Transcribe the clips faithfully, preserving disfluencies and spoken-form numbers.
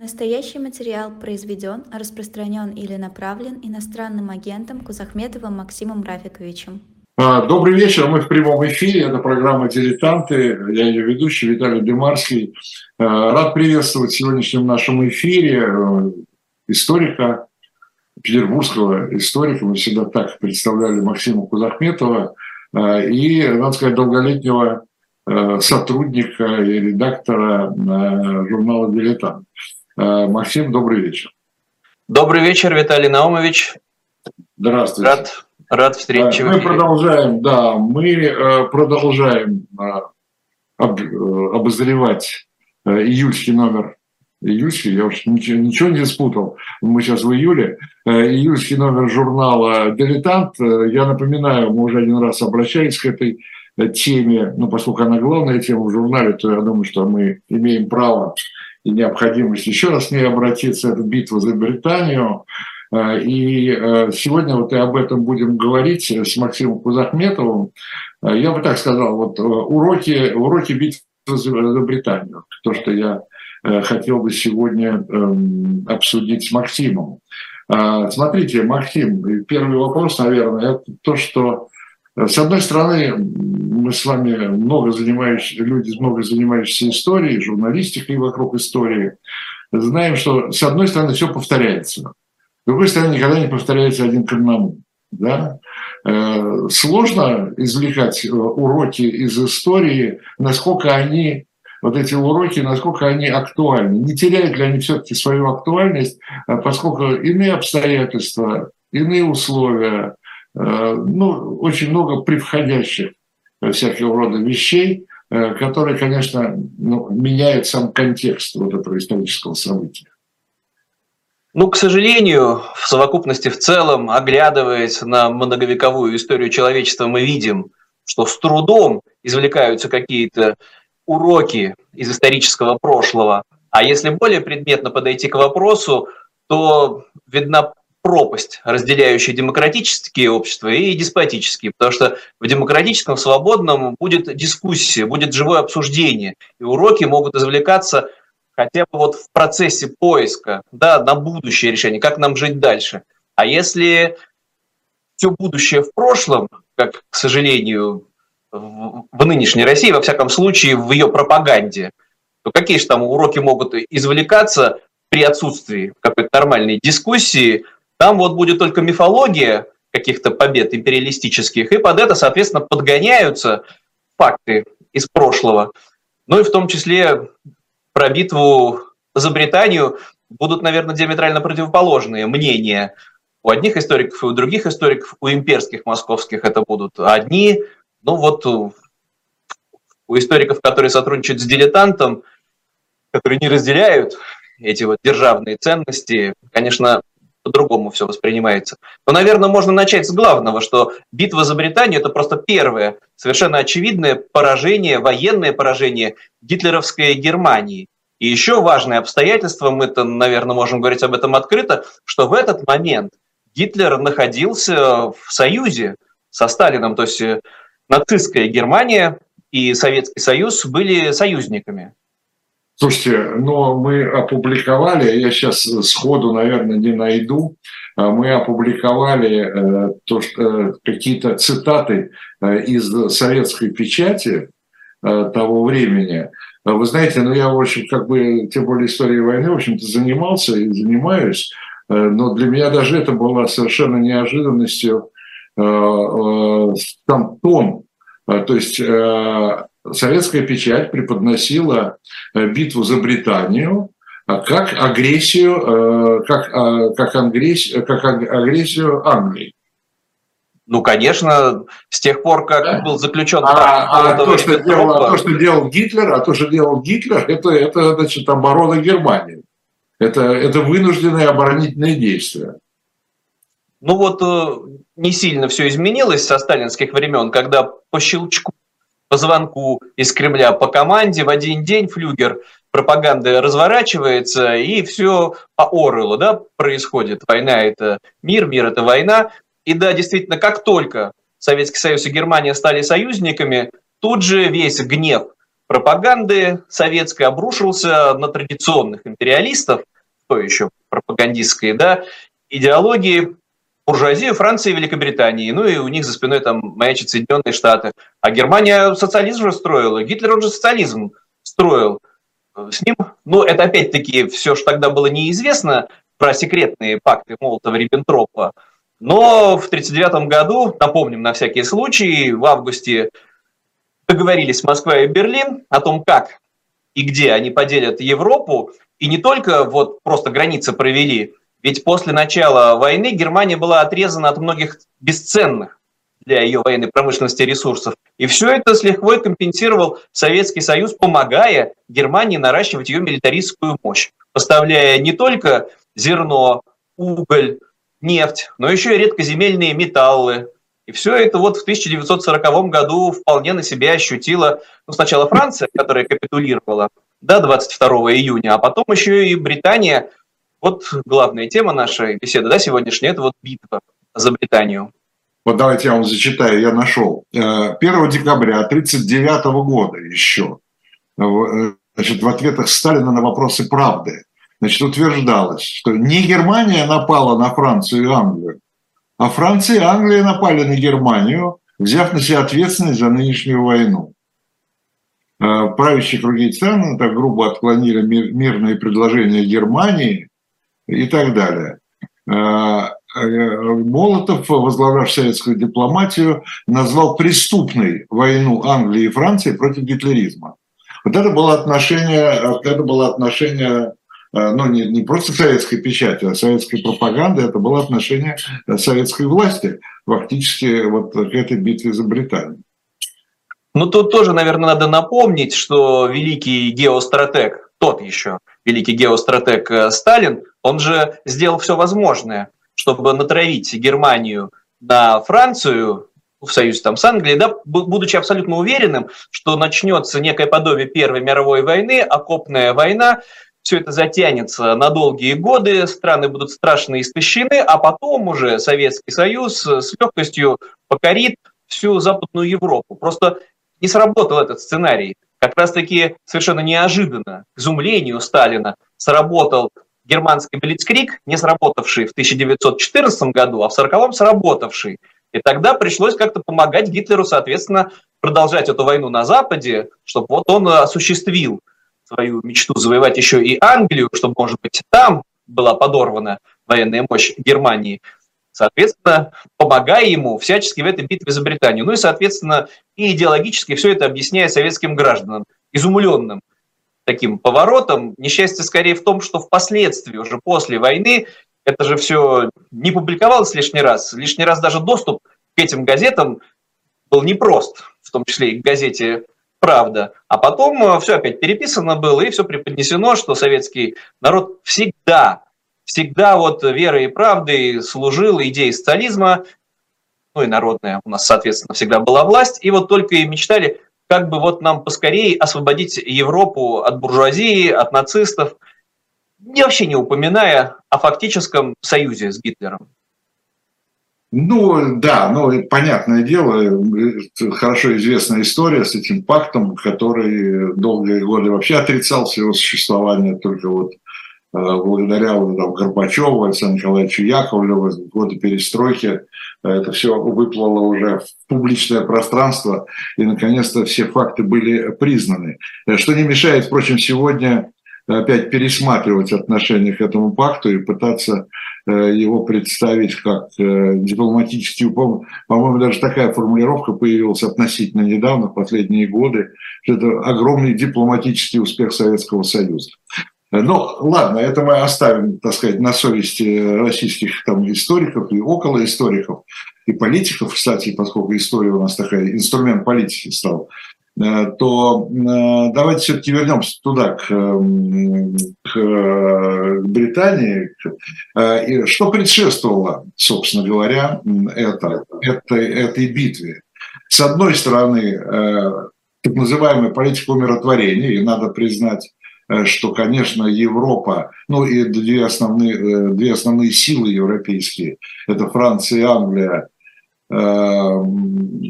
Настоящий материал произведен, распространен или направлен иностранным агентом Кузахметовым Максимом Рафиковичем. Добрый вечер, мы в прямом эфире, это программа «Дилетанты», я ее ведущий Виталий Дымарский. Рад приветствовать в сегодняшнем нашем эфире историка, петербургского историка, мы всегда так представляли Максима Кузахметова, и, надо сказать, долголетнего сотрудника и редактора журнала «Дилетант». Максим, добрый вечер. Добрый вечер, Виталий Наумович. Здравствуйте. Рад, рад встрече. Мы продолжаем, да, мы продолжаем об, обозревать июльский номер. Июльский, я уж ничего, ничего не спутал, мы сейчас в июле. Июльский номер журнала «Дилетант». Я напоминаю, мы уже один раз обращались к этой теме, но поскольку она главная тема в журнале, то я думаю, что мы имеем право и необходимость еще раз к ней обратиться. Это «Битва за Британию». И сегодня вот и об этом будем говорить с Максимом Кузахметовым. Я бы так сказал, вот уроки, уроки битвы за Британию. То, что я хотел бы сегодня обсудить с Максимом. Смотрите, Максим, первый вопрос, наверное, это то, что с одной стороны, мы с вами много занимающиеся, люди, много занимающиеся историей, журналистикой вокруг истории, знаем, что с одной стороны все повторяется, с другой стороны никогда не повторяется один к одному. Да? Сложно извлекать уроки из истории, насколько они, вот эти уроки, насколько они актуальны, не теряют ли они все-таки свою актуальность, поскольку иные обстоятельства, иные условия, ну, очень много превходящих всякого рода вещей, которые, конечно, ну, меняют сам контекст вот этого исторического события. Ну, к сожалению, в совокупности в целом, оглядываясь на многовековую историю человечества, мы видим, что с трудом извлекаются какие-то уроки из исторического прошлого. А если более предметно подойти к вопросу, то видна пропасть, разделяющая демократические общества и деспотические, потому что в демократическом, в свободном будет дискуссия, будет живое обсуждение, и уроки могут извлекаться хотя бы вот в процессе поиска, да, на будущее решение, как нам жить дальше. А если все будущее в прошлом, как, к сожалению, в нынешней России, во всяком случае, в ее пропаганде, то какие же там уроки могут извлекаться при отсутствии какой-то нормальной дискуссии? Там вот будет только мифология каких-то побед империалистических, и под это, соответственно, подгоняются факты из прошлого. Ну и в том числе про битву за Британию будут, наверное, диаметрально противоположные мнения. У одних историков и у других историков, у имперских, московских это будут одни. Ну вот у, у историков, которые сотрудничают с «Дилетантом», которые не разделяют эти вот державные ценности, конечно, по-другому все воспринимается. Но, наверное, можно начать с главного, что битва за Британию – это просто первое, совершенно очевидное поражение, военное поражение гитлеровской Германии. И еще важное обстоятельство, мы-то, наверное, можем говорить об этом открыто, что в этот момент Гитлер находился в союзе со Сталином, то есть нацистская Германия и Советский Союз были союзниками. Слушайте, но мы опубликовали, я сейчас сходу, наверное, не найду, мы опубликовали то, что, какие-то цитаты из советской печати того времени. Вы знаете, ну я, в общем, как бы, тем более историей войны, в общем-то, занимался и занимаюсь, но для меня даже это было совершенно неожиданностью, там тон, то есть... Советская печать преподносила битву за Британию как агрессию, как, как агрессию, как агрессию Англии. Ну, конечно, с тех пор, как да. был заключен... А, а то, что делал, а то, что делал Гитлер, а то, что делал Гитлер, это, это значит, оборона Германии. Это, это вынужденные оборонительные действия. Ну вот не сильно все изменилось со сталинских времен, когда по щелчку, по звонку из Кремля, по команде в один день флюгер пропаганды разворачивается, и все по Оруэллу, да, происходит. Война – это мир, мир – это война. И да, действительно, как только Советский Союз и Германия стали союзниками, тут же весь гнев пропаганды советской обрушился на традиционных империалистов, то еще пропагандистской, да, идеологии, буржуазию Франции и Великобритании. Ну и у них за спиной там маячат Соединенные Штаты. А Германия социализм же строила, Гитлер он же социализм строил. С ним, ну это опять-таки все же тогда было неизвестно про секретные пакты Молотова-Риббентропа. Но в тысяча девятьсот тридцать девятом году, напомним на всякий случай, в августе договорились Москва и Берлин о том, как и где они поделят Европу. И не только вот просто границы провели, ведь после начала войны Германия была отрезана от многих бесценных для ее военной промышленности ресурсов. И все это с лихвой компенсировал Советский Союз, помогая Германии наращивать ее милитаристскую мощь, поставляя не только зерно, уголь, нефть, но еще и редкоземельные металлы. И все это вот в тысяча девятьсот сороковом году вполне на себе ощутила, ну, сначала Франция, которая капитулировала, да, двадцать второго июня, а потом еще и Британия. Вот главная тема нашей беседы, да, сегодняшняя, это вот битва за Британию. Вот давайте я вам зачитаю, я нашел. первого декабря тысяча девятьсот тридцать девятого года еще, значит, в ответах Сталина на вопросы «Правды», значит, утверждалось, что не Германия напала на Францию и Англию, а Франция и Англия напали на Германию, взяв на себя ответственность за нынешнюю войну. Правящие круги страны так грубо отклонили мирные предложения Германии и так далее. Молотов, возглавлявший советскую дипломатию, назвал преступной войну Англии и Франции против гитлеризма. Вот это было отношение, вот это было отношение, ну, не, не просто советской печати, а советской пропаганды, это было отношение советской власти фактически вот к этой битве за Британию. Ну, тут тоже, наверное, надо напомнить, что великий геостратег, тот еще великий геостратег Сталин, он же сделал все возможное, чтобы натравить Германию на Францию, в союзе там с Англией, да, будучи абсолютно уверенным, что начнется некое подобие Первой мировой войны, окопная война, все это затянется на долгие годы, страны будут страшно истощены, а потом уже Советский Союз с легкостью покорит всю Западную Европу. Просто не сработал этот сценарий. Как раз-таки совершенно неожиданно, к изумлению Сталина, сработал германский блицкриг, не сработавший в тысяча девятьсот четырнадцатом году, а в сороковом сработавший. И тогда пришлось как-то помогать Гитлеру, соответственно, продолжать эту войну на Западе, чтобы вот он осуществил свою мечту завоевать еще и Англию, чтобы, может быть, там была подорвана военная мощь Германии. Соответственно, помогая ему всячески в этой битве за Британию. Ну и, соответственно, и идеологически все это объясняя советским гражданам, изумленным таким поворотом. Несчастье скорее в том, что впоследствии, уже после войны, это же все не публиковалось лишний раз. Лишний раз даже доступ к этим газетам был непрост, в том числе и к газете «Правда». А потом все опять переписано было, и все преподнесено, что советский народ всегда... Всегда вот верой и правдой служила идея социализма, ну и народная у нас, соответственно, всегда была власть. И вот только и мечтали, как бы вот нам поскорее освободить Европу от буржуазии, от нацистов, не вообще не упоминая о фактическом союзе с Гитлером. Ну да, ну понятное дело, хорошо известная история с этим пактом, который долгие годы вообще отрицался его существование только вот благодаря там, Горбачеву, Александру Николаевичу Яковлеву, в годы перестройки это все выплыло уже в публичное пространство, и, наконец-то, все факты были признаны. Что не мешает, впрочем, сегодня опять пересматривать отношение к этому пакту и пытаться его представить как дипломатический, по-моему, даже такая формулировка появилась относительно недавно, в последние годы, что это огромный дипломатический успех Советского Союза. Ну, ладно, это мы оставим, так сказать, на совести российских там, историков и околоисториков, и политиков, кстати, поскольку история у нас такая, инструмент политики стал, то давайте все-таки вернемся туда, к, к Британии. И что предшествовало, собственно говоря, это, это, этой битве? С одной стороны, так называемая политика умиротворения, и надо признать, что, конечно, Европа, ну и две основные, две основные силы европейские, это Франция и Англия, э,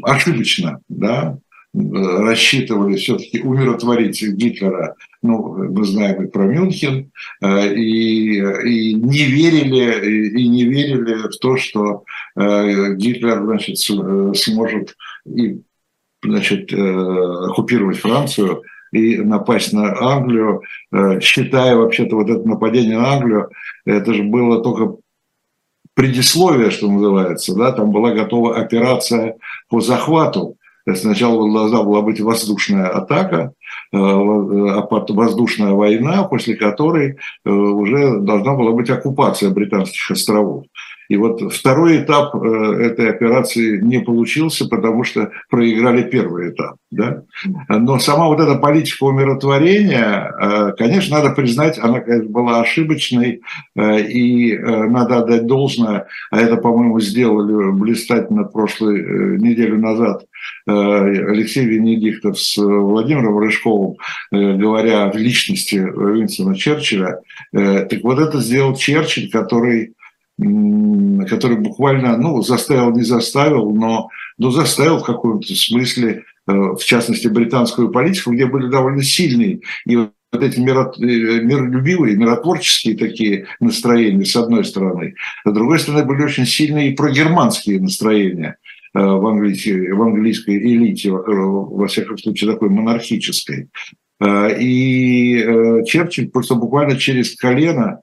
ошибочно, да, рассчитывали все-таки умиротворить Гитлера, ну, мы знаем и про Мюнхен, и, и, не верили, и не верили в то, что Гитлер, значит, сможет и, значит, оккупировать Францию и напасть на Англию, считая вообще-то вот это нападение на Англию, это же было только предисловие, что называется, да, там была готова операция по захвату. Сначала должна была быть воздушная атака, воздушная война, после которой уже должна была быть оккупация британских островов. И вот второй этап этой операции не получился, потому что проиграли первый этап. Да? Но сама вот эта политика умиротворения, конечно, надо признать, она, конечно, была ошибочной, и надо отдать должное, а это, по-моему, сделали блистательно прошлую неделю назад Алексей Венедиктов с Владимиром Рыжковым, говоря о личности Уинстона Черчилля. Так вот это сделал Черчилль, который... который буквально, ну, заставил, не заставил, но, но заставил в каком-то смысле, в частности, британскую политику, где были довольно сильные и вот эти мирот... миролюбивые, миротворческие такие настроения, с одной стороны. С другой стороны, были очень сильные и прогерманские настроения в английской, в английской элите, во всяком случае, такой монархической. И Черчилль просто буквально через колено.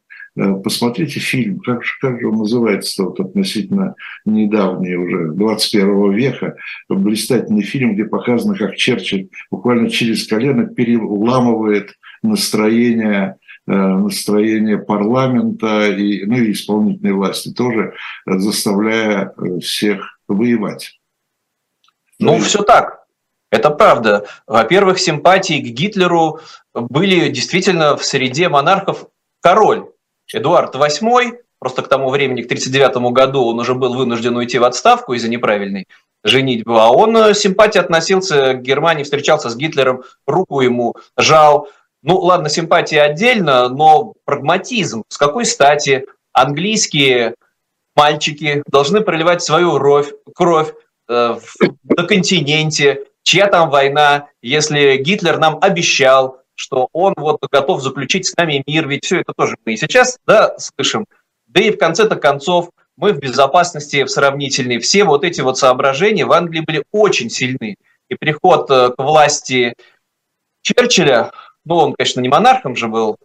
Посмотрите фильм, как, как же он называется, вот относительно недавний уже, двадцать первого века, блистательный фильм, где показано, как Черчилль буквально через колено переламывает настроение, настроение парламента и, ну, и исполнительной власти тоже, заставляя всех воевать. Ну, и... все так. Это правда. Во-первых, симпатии к Гитлеру были действительно в среде монархов. Король Эдуард восьмой, просто к тому времени, к тридцать девятому году, он уже был вынужден уйти в отставку из-за неправильной женитьбы, а он с симпатией относился к Германии, встречался с Гитлером, руку ему жал. Ну ладно, симпатия отдельно, но прагматизм. С какой стати английские мальчики должны проливать свою кровь, кровь э, на континенте, чья там война, если Гитлер нам обещал, что он вот готов заключить с нами мир, ведь все это тоже мы и сейчас, да, слышим. Да и в конце-то концов мы в безопасности, в сравнительной. Все вот эти вот соображения в Англии были очень сильны. И приход к власти Черчилля, ну он, конечно, не монархом же был,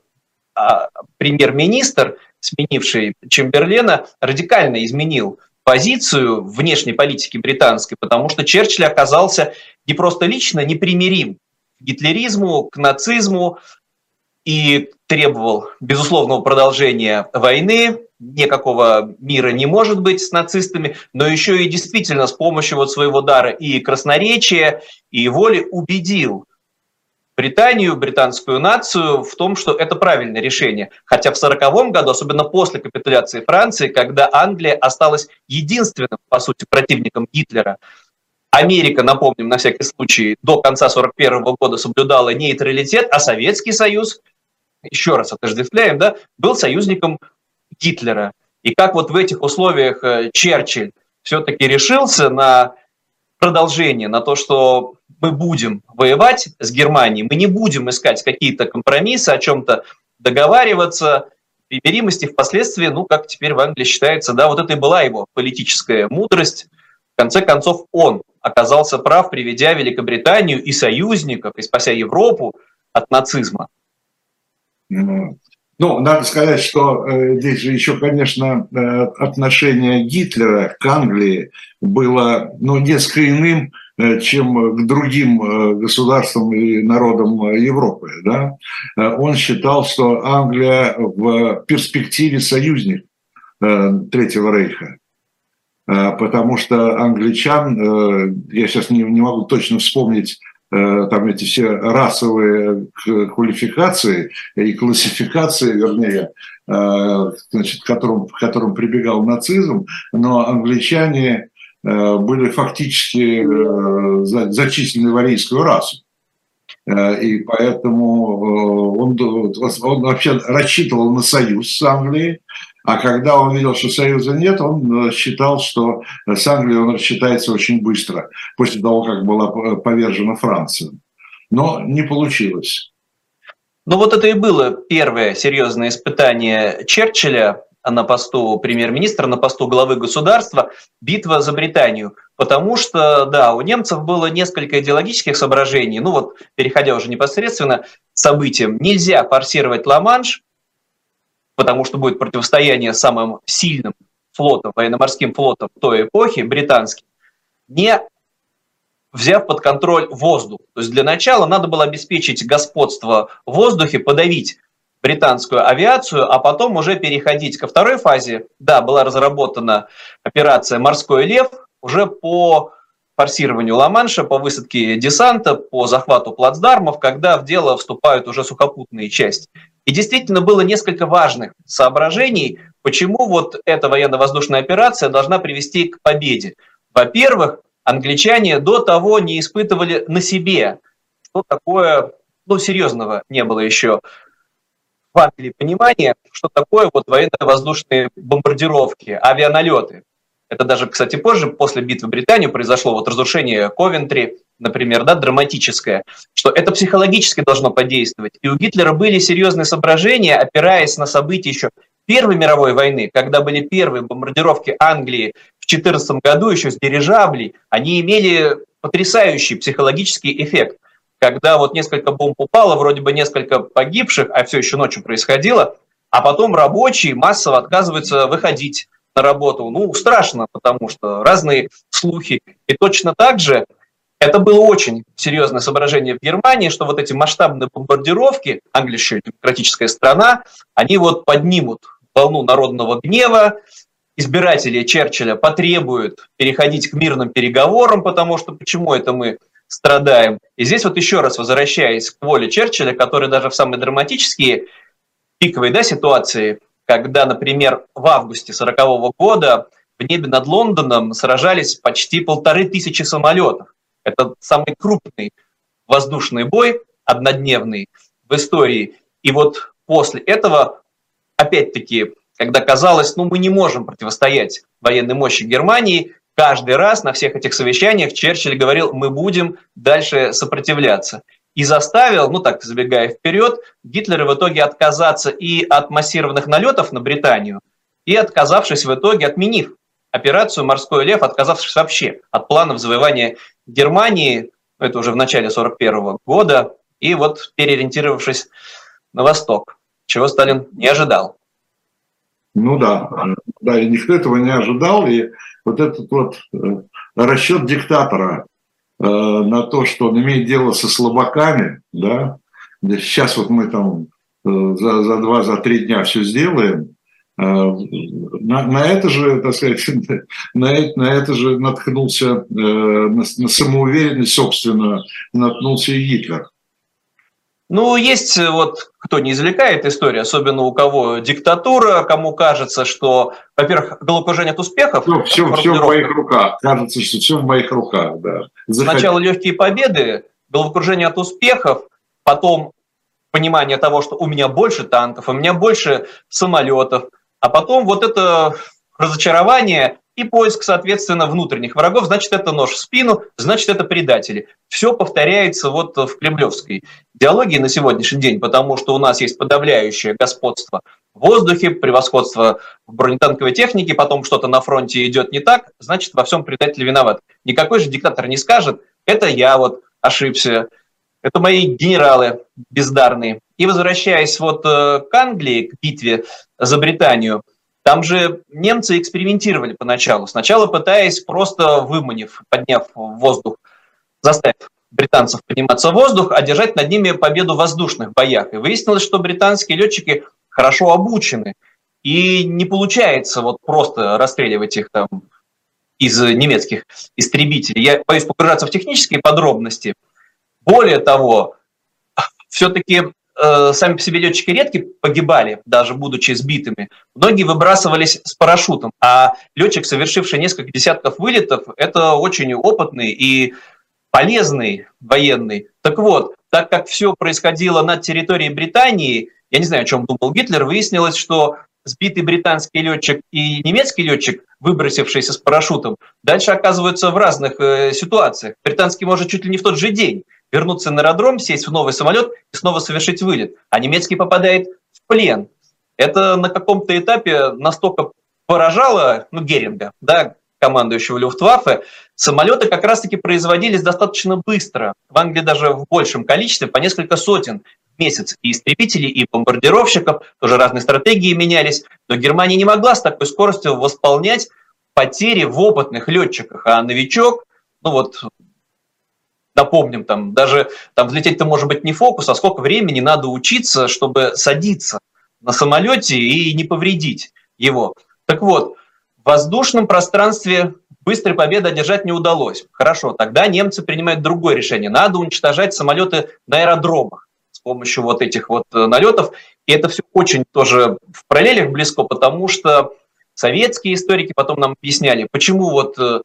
а премьер-министр, сменивший Чемберлена, радикально изменил позицию внешней политики британской, потому что Черчилль оказался не просто лично непримирим к гитлеризму, к нацизму и требовал безусловного продолжения войны. Никакого мира не может быть с нацистами, но еще и действительно с помощью вот своего дара и красноречия, и воли убедил Британию, британскую нацию в том, что это правильное решение. Хотя в сороковом году, особенно после капитуляции Франции, когда Англия осталась единственным, по сути, противником Гитлера, Америка, напомним, на всякий случай, до конца сорок первого года соблюдала нейтралитет, а Советский Союз, еще раз отождествляем, да, был союзником Гитлера. И как вот в этих условиях Черчилль все-таки решился на продолжение, на то, что мы будем воевать с Германией, мы не будем искать какие-то компромиссы, о чем-то договариваться, примиримости впоследствии, ну, как теперь в Англии считается, да, вот это и была его политическая мудрость. В конце концов, он оказался прав, приведя Великобританию и союзников, и спася Европу от нацизма. Ну, надо сказать, что э, здесь же еще, конечно, э, отношение Гитлера к Англии было, ну, несколько иным, чем к другим государствам и народам Европы. Да? Он считал, что Англия в перспективе союзник э, Третьего рейха. Потому что англичан, я сейчас не, не могу точно вспомнить там эти все расовые квалификации и классификации, вернее, значит, к которым, к которым прибегал нацизм, но англичане были фактически зачислены в арийскую расу. И поэтому он, он вообще рассчитывал на союз с Англией, А когда он видел, что Союза нет, он считал, что с Англией он рассчитается очень быстро, после того, как была повержена Франция. Но не получилось. Ну вот это и было первое серьезное испытание Черчилля на посту премьер-министра, на посту главы государства, битва за Британию. Потому что, да, у немцев было несколько идеологических соображений, ну вот, переходя уже непосредственно к событиям, нельзя форсировать Ла-Манш, потому что будет противостояние самым сильным флотом, военно-морским флотом той эпохи, британским, не взяв под контроль воздух. То есть для начала надо было обеспечить господство в воздухе, подавить британскую авиацию, а потом уже переходить ко второй фазе. Да, была разработана операция «Морской лев», уже по форсированию Ла-Манша, по высадке десанта, по захвату плацдармов, когда в дело вступают уже сухопутные части. И действительно было несколько важных соображений, почему вот эта военно-воздушная операция должна привести к победе. Во-первых, англичане до того не испытывали на себе, что такое, ну, серьезного не было еще в Англии понимания, что такое вот военно-воздушные бомбардировки, авианалеты. Это даже, кстати, позже, после битвы Британии, произошло вот разрушение Ковентри, например, да, драматическое, что это психологически должно подействовать. И у Гитлера были серьезные соображения, опираясь на события еще Первой мировой войны, когда были первые бомбардировки Англии в две тысячи четырнадцатом году, еще с дирижаблей, они имели потрясающий психологический эффект. Когда вот несколько бомб упало, вроде бы несколько погибших, а все еще ночью происходило, а потом рабочие массово отказываются выходить на работу. Ну, страшно, потому что разные слухи. И точно так же это было очень серьезное соображение в Германии, что вот эти масштабные бомбардировки, Англия еще демократическая страна, они вот поднимут волну народного гнева, избиратели Черчилля потребуют переходить к мирным переговорам, потому что почему это мы страдаем. И здесь вот еще раз возвращаясь к воле Черчилля, который даже в самые драматические пиковые, да, ситуации, когда, например, в августе сорокового года в небе над Лондоном сражались почти полторы тысячи самолетов. Это самый крупный воздушный бой, однодневный в истории. И вот после этого, опять-таки, когда казалось, ну мы не можем противостоять военной мощи Германии, каждый раз на всех этих совещаниях Черчилль говорил, мы будем дальше сопротивляться. И заставил, ну так, забегая вперед, Гитлера в итоге отказаться и от массированных налетов на Британию, и отказавшись в итоге, отменив операцию «Морской лев», отказавшись вообще от планов завоевания Германии, это уже в начале сорок первого года, и вот переориентировавшись на восток, чего Сталин не ожидал. Ну да, да, и никто этого не ожидал, и вот этот вот расчет диктатора на то, что он имеет дело со слабаками, да, сейчас вот мы там за, за два, за три дня все сделаем, на, на это же, так сказать, на, на это же наткнулся, на, на самоуверенность, собственно, наткнулся и Гитлер. Ну, есть вот, кто не извлекает историю, особенно у кого диктатура, кому кажется, что, во-первых, головокружение от успехов. Ну, все, все в моих руках, кажется, что все в моих руках, да. Заходи. Сначала легкие победы, головокружение от успехов, потом понимание того, что у меня больше танков, у меня больше самолетов, а потом вот это разочарование и поиск, соответственно, внутренних врагов, значит, это нож в спину, значит, это предатели. Все повторяется вот в кремлевской идеологии на сегодняшний день, потому что у нас есть подавляющее господство в воздухе, превосходство в бронетанковой технике, потом что-то на фронте идет не так, значит, во всем предатель виноват. Никакой же диктатор не скажет, это я вот ошибся, это мои генералы бездарные. И возвращаясь вот к Англии, к битве за Британию, там же немцы экспериментировали поначалу, сначала пытаясь просто выманив, подняв воздух, заставив британцев подниматься в воздух, одержать над ними победу в воздушных боях. И выяснилось, что британские летчики хорошо обучены, и не получается вот просто расстреливать их там из немецких истребителей. Я боюсь погружаться в технические подробности. Более того, все-таки сами по себе летчики редко погибали, даже будучи сбитыми. Многие выбрасывались с парашютом, а летчик, совершивший несколько десятков вылетов, это очень опытный и полезный военный. Так вот, так как все происходило на территории Британии, я не знаю, о чем думал Гитлер, выяснилось, что сбитый британский летчик и немецкий летчик, выбросившийся с парашютом, дальше оказываются в разных э, ситуациях. Британский может чуть ли не в тот же день вернуться на аэродром, сесть в новый самолет и снова совершить вылет, а немецкий попадает в плен. Это на каком-то этапе настолько поражало, ну, Геринга, да, командующего Люфтваффе, самолеты как раз-таки производились достаточно быстро. В Англии даже в большем количестве, по несколько сотен в месяц. И истребителей, и бомбардировщиков, тоже разные стратегии менялись. Но Германия не могла с такой скоростью восполнять потери в опытных летчиках. А новичок, ну вот, напомним, там, даже там взлететь-то может быть не фокус, а сколько времени надо учиться, чтобы садиться на самолете и не повредить его. Так вот, в воздушном пространстве быстрой победы одержать не удалось. Хорошо, тогда немцы принимают другое решение. Надо уничтожать самолеты на аэродромах с помощью вот этих вот налетов. И это все очень тоже в параллелях близко, потому что советские историки потом нам объясняли, почему вот в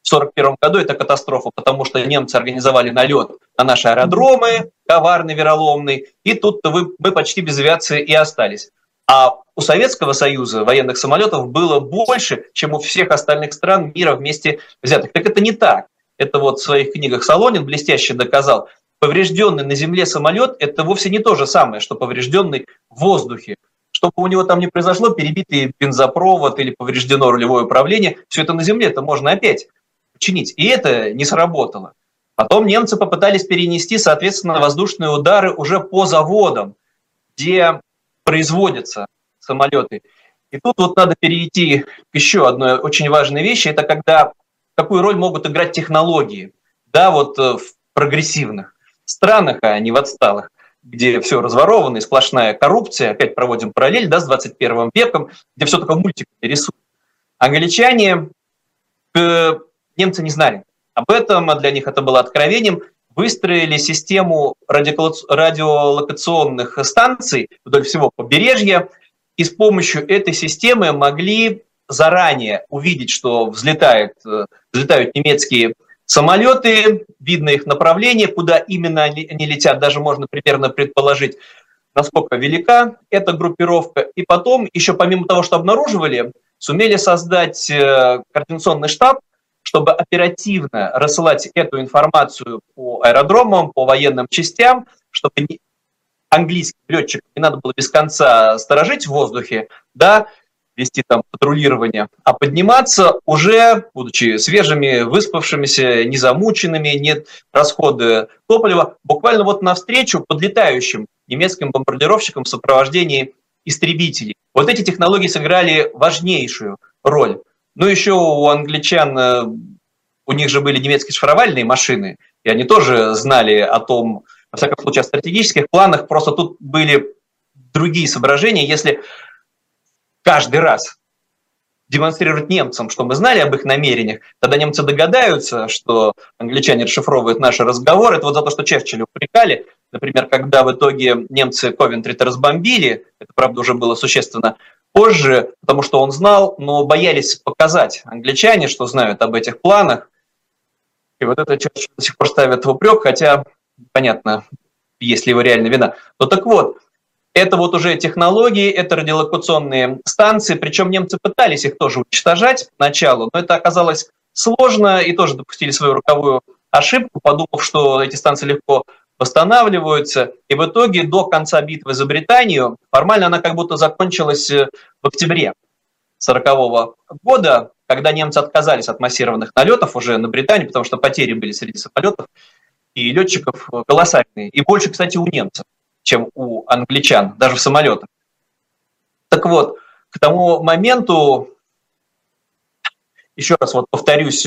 сорок первом году это катастрофа, потому что немцы организовали налет на наши аэродромы, коварный, вероломный, и тут-то мы почти без авиации и остались. А у Советского Союза военных самолетов было больше, чем у всех остальных стран мира вместе взятых. Так это не так. Это вот в своих книгах Солонин блестяще доказал. Поврежденный на земле самолет – это вовсе не то же самое, что поврежденный в воздухе. Что бы у него там ни произошло, перебитый бензопровод или повреждено рулевое управление, все это на земле, это можно опять чинить. И это не сработало. Потом немцы попытались перенести, соответственно, воздушные удары уже по заводам, где производятся самолеты. И тут вот надо перейти к еще одной очень важной вещи, это когда, какую роль могут играть технологии, да, вот в прогрессивных странах, а не в отсталых, где все разворовано и сплошная коррупция, опять проводим параллель, да, с двадцать первым веком, где все только мультики рисуют. Англичане, немцы не знали об этом, а для них это было откровением, выстроили систему радиолокационных станций вдоль всего побережья, и с помощью этой системы могли заранее увидеть, что взлетают, взлетают немецкие самолеты, видно их направление, куда именно они летят, даже можно примерно предположить, насколько велика эта группировка. И потом, еще помимо того, что обнаруживали, сумели создать координационный штаб, чтобы оперативно рассылать эту информацию по аэродромам, по военным частям, чтобы английским летчикам не надо было без конца сторожить в воздухе, да, вести там патрулирование, а подниматься уже, будучи свежими, выспавшимися, незамученными, нет расхода топлива, буквально вот навстречу подлетающим немецким бомбардировщикам в сопровождении истребителей. Вот эти технологии сыграли важнейшую роль. Ну, еще у англичан, у них же были немецкие шифровальные машины, и они тоже знали о том, во всяком случае, о стратегических планах, просто тут были другие соображения. Если каждый раз демонстрировать немцам, что мы знали об их намерениях, тогда немцы догадаются, что англичане расшифровывают наши разговоры. Это вот за то, что Черчилля упрекали. Например, когда в итоге немцы Ковентри-то разбомбили, это, правда, уже было существенно позже, потому что он знал, но боялись показать англичане, что знают об этих планах. И вот это Черчилль до сих пор ставит в упрек, хотя, понятно, есть ли его реально вина. Но так вот, это вот уже технологии, это радиолокационные станции, причем немцы пытались их тоже уничтожать поначалу, но это оказалось сложно, и тоже допустили свою роковую ошибку, подумав, что эти станции легко восстанавливаются, и в итоге до конца битвы за Британию, формально она как будто закончилась в октябре сорокового года, когда немцы отказались от массированных налетов уже на Британию, потому что потери были среди самолетов и летчиков колоссальные. И больше, кстати, у немцев, чем у англичан, даже в самолетах. Так вот, к тому моменту, еще раз вот повторюсь,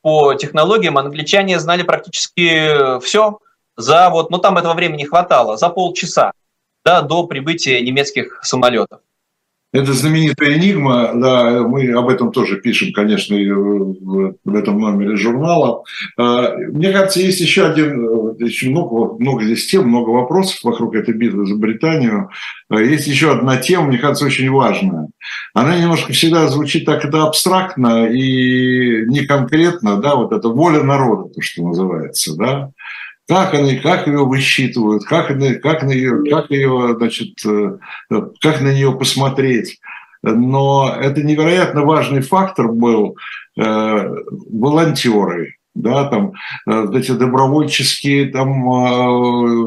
по технологиям англичане знали практически все. За вот, ну там этого времени хватало, за полчаса, да, до прибытия немецких самолетов. Это знаменитая «Энигма», да, мы об этом тоже пишем, конечно, и в этом номере журнала. Мне кажется, есть еще один, еще много, много здесь тем, много вопросов вокруг этой битвы за Британию. Есть еще одна тема, мне кажется, очень важная. Она немножко всегда звучит так это абстрактно и неконкретно, да, вот это воля народа, то, что называется, да. Как они, как ее высчитывают, как, как, на, ее, как, ее, значит, как на нее посмотреть. Но это невероятно важный фактор был э, волонтеры, да, там, э, эти добровольческие, там,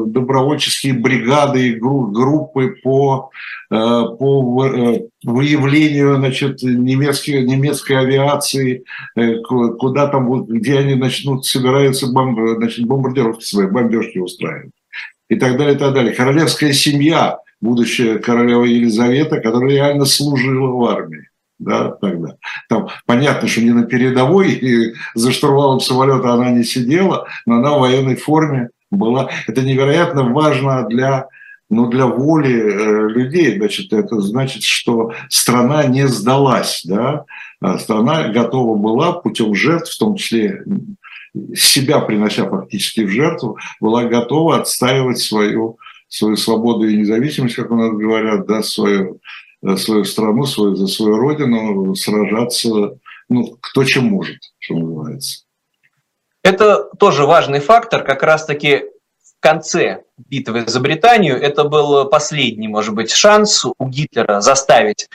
э, добровольческие бригады и группы по, э, по выявлению, значит, немецкой, немецкой авиации, э, куда там, где они начнут, собираются бомб, значит, бомбардировки свои, бомбежки устраивать и так далее, и так далее. Королевская семья, будущая королева Елизавета, которая реально служила в армии. Да, тогда. Там, понятно, что не на передовой, и за штурвалом самолета она не сидела, но она в военной форме была. Это невероятно важно для, ну, для воли э, людей. Значит, это значит, что страна не сдалась. Да? А страна готова была путем жертв, в том числе себя принося фактически в жертву, была готова отстаивать свою свою свободу и независимость, как у нас говорят, да, свою, свою страну, свою, за свою родину, сражаться, ну, кто чем может, что называется. Это тоже важный фактор, как раз-таки в конце битвы за Британию это был последний, может быть, шанс у Гитлера заставить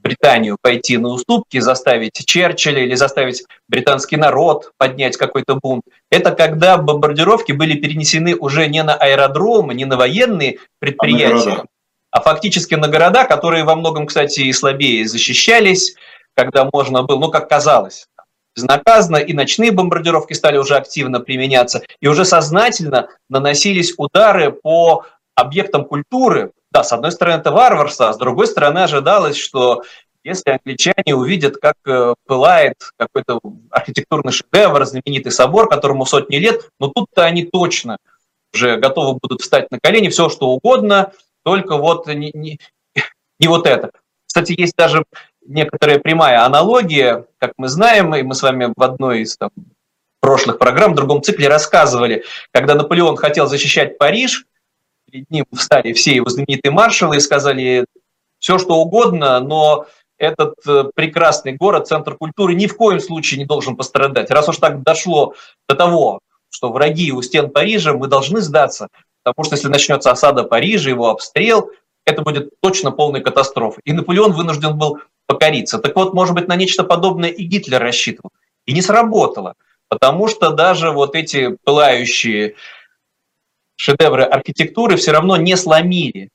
Британию пойти на уступки, заставить Черчилля или заставить британский народ поднять какой-то бунт. Это когда бомбардировки были перенесены уже не на аэродромы, не на военные предприятия, а, а фактически на города, которые во многом, кстати, и слабее защищались, когда можно было, ну, как казалось, безнаказанно, и ночные бомбардировки стали уже активно применяться, и уже сознательно наносились удары по объектам культуры. Да, с одной стороны, это варварство, а с другой стороны, ожидалось, что если англичане увидят, как пылает какой-то архитектурный шедевр, знаменитый собор, которому сотни лет, но тут-то они точно уже готовы будут встать на колени, все что угодно, только вот не, не, не вот это. Кстати, есть даже некоторая прямая аналогия, как мы знаем, и мы с вами в одной из там, прошлых программ, в другом цикле рассказывали, когда Наполеон хотел защищать Париж, перед ним встали все его знаменитые маршалы и сказали все, что угодно, но этот прекрасный город, центр культуры, ни в коем случае не должен пострадать. Раз уж так дошло до того, что враги у стен Парижа, мы должны сдаться, потому что если начнется осада Парижа, его обстрел, это будет точно полная катастрофа. И Наполеон вынужден был покориться. Так вот, может быть, на нечто подобное и Гитлер рассчитывал. И не сработало, потому что даже вот эти пылающие шедевры архитектуры все равно не сломили.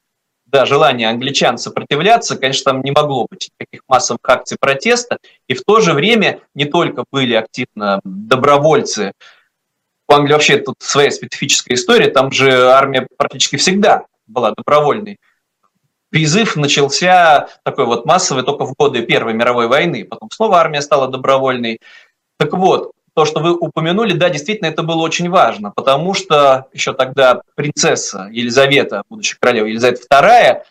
Да, желание англичан сопротивляться, конечно, там не могло быть таких массовых акций протеста. И в то же время не только были активно добровольцы. В Англии вообще тут своя специфическая история. Там же армия практически всегда была добровольной. Призыв начался такой вот массовый только в годы Первой мировой войны. Потом снова армия стала добровольной. Так вот, то, что вы упомянули, да, действительно, это было очень важно, потому что еще тогда принцесса Елизавета, будущая королева Елизавета вторая,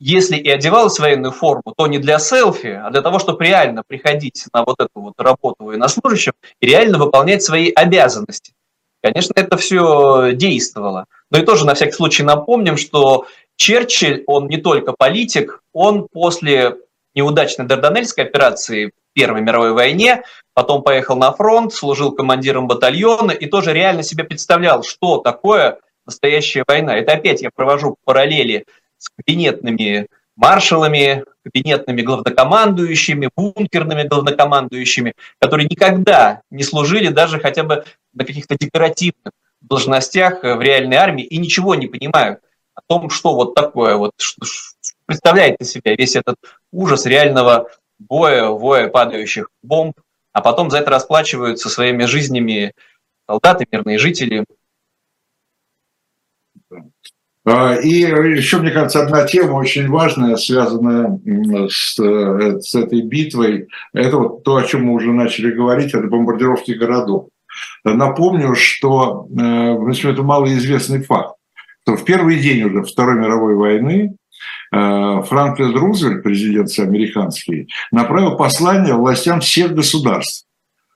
если и одевалась в военную форму, то не для селфи, а для того, чтобы реально приходить на вот эту вот работу военнослужащим и реально выполнять свои обязанности. Конечно, это все действовало. Но и тоже на всякий случай напомним, что Черчилль, он не только политик, он после неудачной дарданельской операции в Первой мировой войне, потом поехал на фронт, служил командиром батальона и тоже реально себе представлял, что такое настоящая война. Это опять я провожу параллели с кабинетными маршалами, кабинетными главнокомандующими, бункерными главнокомандующими, которые никогда не служили даже хотя бы на каких-то декоративных должностях в реальной армии и ничего не понимают о том, что вот такое, вот, что представляет из себя весь этот ужас реального боя, воя падающих бомб, а потом за это расплачиваются своими жизнями солдаты, мирные жители. И еще, мне кажется, одна тема очень важная, связанная с, с этой битвой, это вот то, о чем мы уже начали говорить, это бомбардировки городов. Напомню, что, в общем, это малоизвестный факт, что в первый день уже Второй мировой войны Франклин Рузвельт, президент американский, направил послание властям всех государств,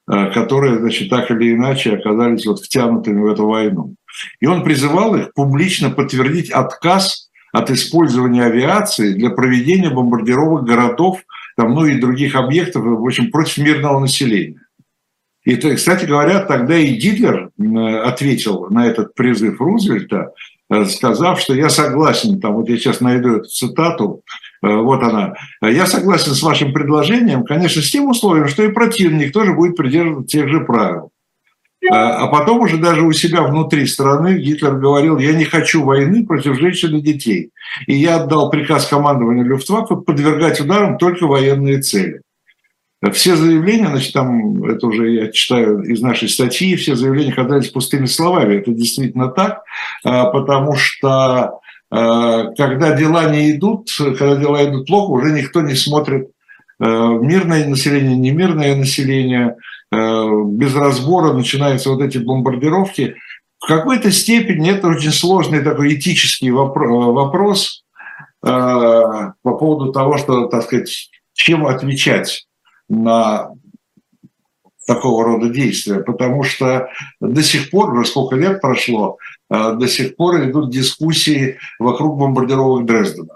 которые, значит, так или иначе оказались вот втянутыми в эту войну. И он призывал их публично подтвердить отказ от использования авиации для проведения бомбардировок городов, там, ну и других объектов, в общем, против мирного населения. И, кстати говоря, тогда и Гитлер ответил на этот призыв Рузвельта, сказав, что я согласен, там, вот я сейчас найду эту цитату, вот она, я согласен с вашим предложением, конечно, с тем условием, что и противник тоже будет придерживаться тех же правил. А потом уже даже у себя внутри страны Гитлер говорил, я не хочу войны против женщин и детей. И я отдал приказ командованию Люфтваффе подвергать ударам только военные цели. Все заявления, значит, там, это уже я читаю из нашей статьи, все заявления оказались пустыми словами. Это действительно так, потому что когда дела не идут, когда дела идут плохо, уже никто не смотрит мирное население, немирное население, без разбора начинаются вот эти бомбардировки. В какой-то степени это очень сложный такой этический вопрос по поводу того, что, так сказать, чем отвечать на такого рода действия, потому что до сих пор, уже сколько лет прошло, до сих пор идут дискуссии вокруг бомбардировок Дрездена.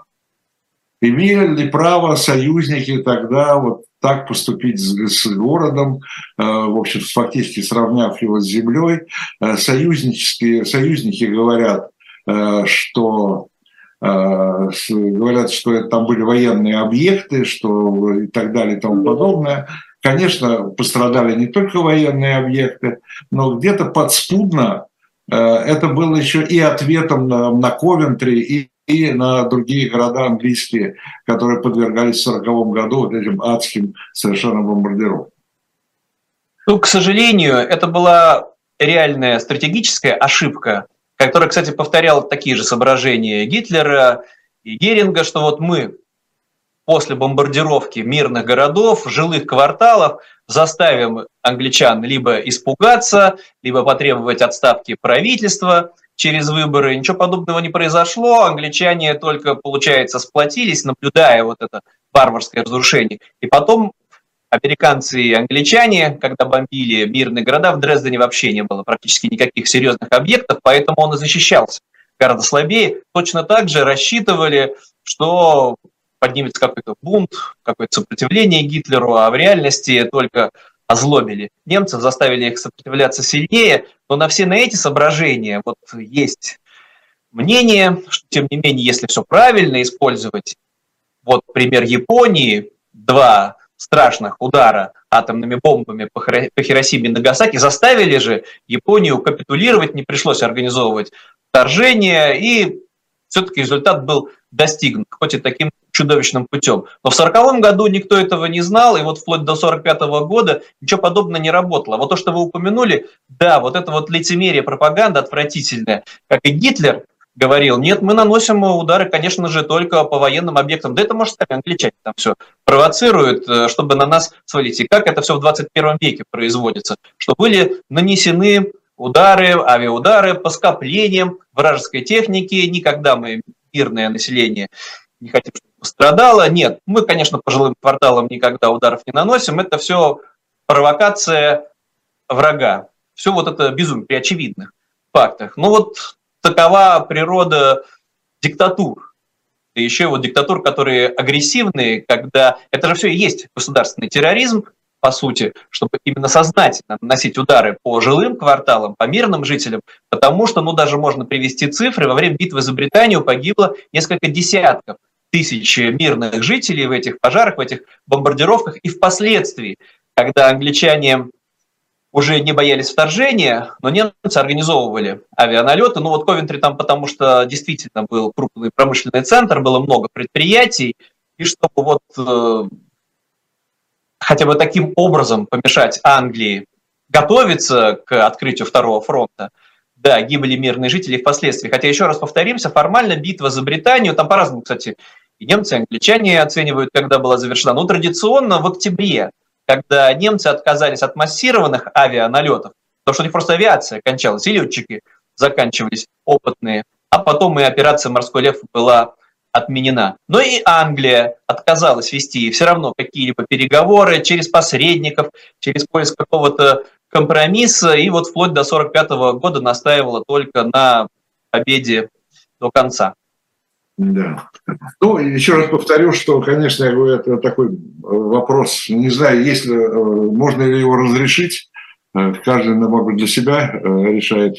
Имели ли право союзники тогда вот так поступить с городом, в общем, фактически сравняв его с землей? Союзнические, союзники говорят, что... говорят, что там были военные объекты, что и так далее и тому подобное. Конечно, пострадали не только военные объекты, но где-то подспудно это было еще и ответом на, на Ковентри и, и на другие города английские, которые подвергались в сороковом году вот этим адским совершенно бомбардировкам. Ну, к сожалению, это была реальная стратегическая ошибка, который, кстати, повторял такие же соображения Гитлера и Геринга, что вот мы после бомбардировки мирных городов, жилых кварталов заставим англичан либо испугаться, либо потребовать отставки правительства через выборы. Ничего подобного не произошло, англичане только, получается, сплотились, наблюдая вот это варварское разрушение. И потом американцы и англичане, когда бомбили мирные города, в Дрездене вообще не было практически никаких серьезных объектов, поэтому он и защищался гораздо слабее. Точно так же рассчитывали, что поднимется какой-то бунт, какое-то сопротивление Гитлеру, а в реальности только озлобили немцев, заставили их сопротивляться сильнее. Но на все на эти соображения вот есть мнение, что тем не менее, если все правильно использовать, вот пример Японии, два... страшных удара атомными бомбами по Хиросиме и Нагасаки заставили же Японию капитулировать, не пришлось организовывать вторжение, и все-таки результат был достигнут, хоть и таким чудовищным путем. Но в сороковом году никто этого не знал, и вот вплоть до сорок пятого года ничего подобного не работало. Вот то, что вы упомянули, да, вот это вот лицемерие, пропаганда отвратительная, как и Гитлер говорил, нет, мы наносим удары, конечно же, только по военным объектам. Да это, может, сами англичане там все провоцируют, чтобы на нас свалить. И как это все в двадцать первом веке производится? Что были нанесены удары, авиаудары по скоплениям вражеской техники. Никогда мы, мирное население, не хотим, чтобы пострадало. Нет, мы, конечно, по жилым кварталам никогда ударов не наносим. Это все провокация врага. Все вот это безумие при очевидных фактах. Ну вот... Такова природа диктатур. Да еще вот диктатур, которые агрессивные, когда... Это же все и есть государственный терроризм, по сути, чтобы именно сознательно наносить удары по жилым кварталам, по мирным жителям, потому что, ну, даже можно привести цифры, во время битвы за Британию погибло несколько десятков тысяч мирных жителей в этих пожарах, в этих бомбардировках, и впоследствии, когда англичане... уже не боялись вторжения, но немцы организовывали авианалеты. Ну вот Ковентри там, потому что действительно был крупный промышленный центр, было много предприятий, и чтобы вот э, хотя бы таким образом помешать Англии готовиться к открытию Второго фронта, да, гибли мирные жители впоследствии. Хотя, еще раз повторимся, формально битва за Британию, там по-разному, кстати, и немцы, и англичане оценивают, когда была завершена, но традиционно в октябре, когда немцы отказались от массированных авианалетов, потому что у них просто авиация кончалась, и летчики заканчивались опытные, а потом и операция «Морской лев» была отменена. Но и Англия отказалась вести все равно какие-либо переговоры через посредников, через поиск какого-то компромисса, и вот вплоть до сорок пятого года настаивала только на победе до конца. Да. Ну, еще раз повторю, что, конечно, это такой вопрос, не знаю, есть ли, можно ли его разрешить, Каждый, наверное, для себя решает,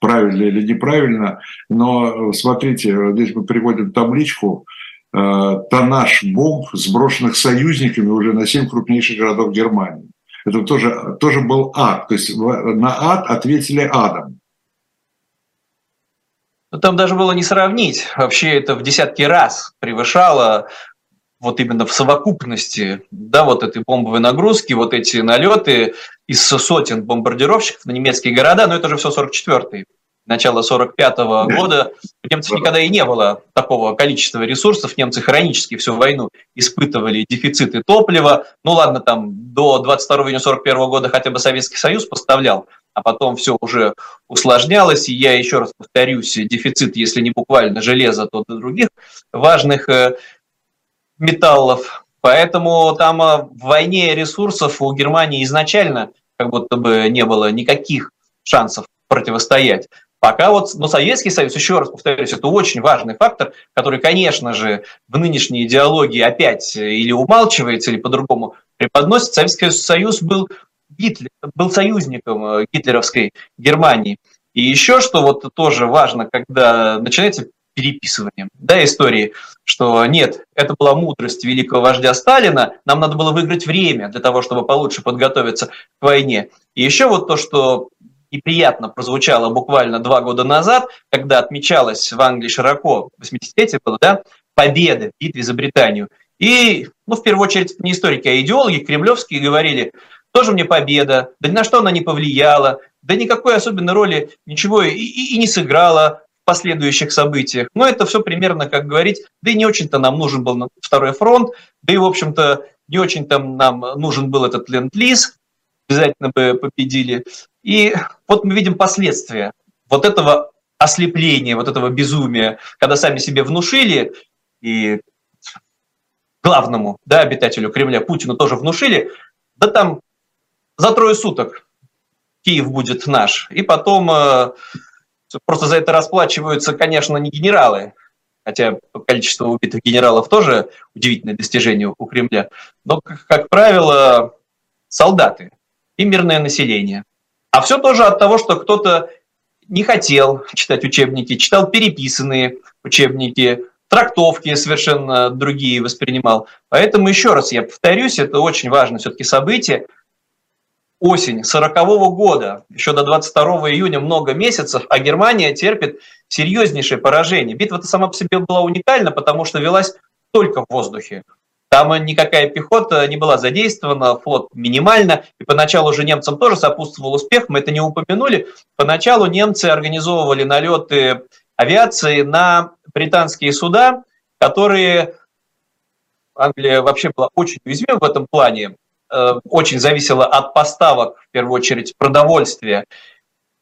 правильно или неправильно. Но смотрите, здесь мы приводим табличку «Тоннаж бомб, сброшенных союзниками уже на семь крупнейших городов Германии». Это тоже, тоже был ад. То есть на ад ответили адом. Но там даже было не сравнить. Вообще это в десятки раз превышало вот именно в совокупности, да, вот этой бомбовой нагрузки, вот эти налеты из сотен бомбардировщиков на немецкие города, но это же все сорок четвёртый, начало сорок пятого года. У немцев никогда и не было такого количества ресурсов. Немцы хронически всю войну испытывали дефициты топлива. Ну ладно, там до двадцать второго июня сорок первого года хотя бы Советский Союз поставлял, а потом все уже усложнялось. И я еще раз повторюсь, дефицит, если не буквально железа, то до других важных металлов. Поэтому там в войне ресурсов у Германии изначально как будто бы не было никаких шансов противостоять. Пока вот, но Советский Союз, еще раз повторюсь, это очень важный фактор, который, конечно же, в нынешней идеологии опять или умалчивается, или по-другому преподносится. Советский Союз был, Гитлер, был союзником гитлеровской Германии. И еще что вот тоже важно, когда начинается переписыванием, да, истории, что нет, это была мудрость великого вождя Сталина, нам надо было выиграть время для того, чтобы получше подготовиться к войне. И еще вот то, что неприятно прозвучало буквально два года назад, когда отмечалось в Англии широко, восьмидесятилетие было, да, победы в битве за Британию. И, ну, в первую очередь, не историки, а идеологи кремлевские говорили, тоже мне победа, да ни на что она не повлияла, да никакой особенной роли ничего и, и, и не сыграла последующих событиях. Но это все примерно, как говорить, да и не очень-то нам нужен был второй фронт, да и, в общем-то, не очень-то нам нужен был этот ленд-лиз, обязательно бы победили. И вот мы видим последствия вот этого ослепления, вот этого безумия, когда сами себе внушили, и главному, да, обитателю Кремля, Путину тоже внушили, да там за трое суток Киев будет наш, и потом... Просто за это расплачиваются, конечно, не генералы, хотя количество убитых генералов тоже удивительное достижение у Кремля, но, как правило, солдаты и мирное население. А все тоже от того, что кто-то не хотел читать учебники, читал переписанные учебники, трактовки совершенно другие воспринимал. Поэтому еще раз я повторюсь, это очень важное все-таки событие. Осень сорокового года, еще до двадцать второго июня много месяцев, а Германия терпит серьезнейшее поражение. Битва-то сама по себе была уникальна, потому что велась только в воздухе. Там никакая пехота не была задействована, флот минимально, и поначалу же немцам тоже сопутствовал успех, мы это не упомянули. Поначалу немцы организовывали налеты авиации на британские суда, которые... Англия вообще была очень уязвима в этом плане, очень зависело от поставок, в первую очередь, продовольствия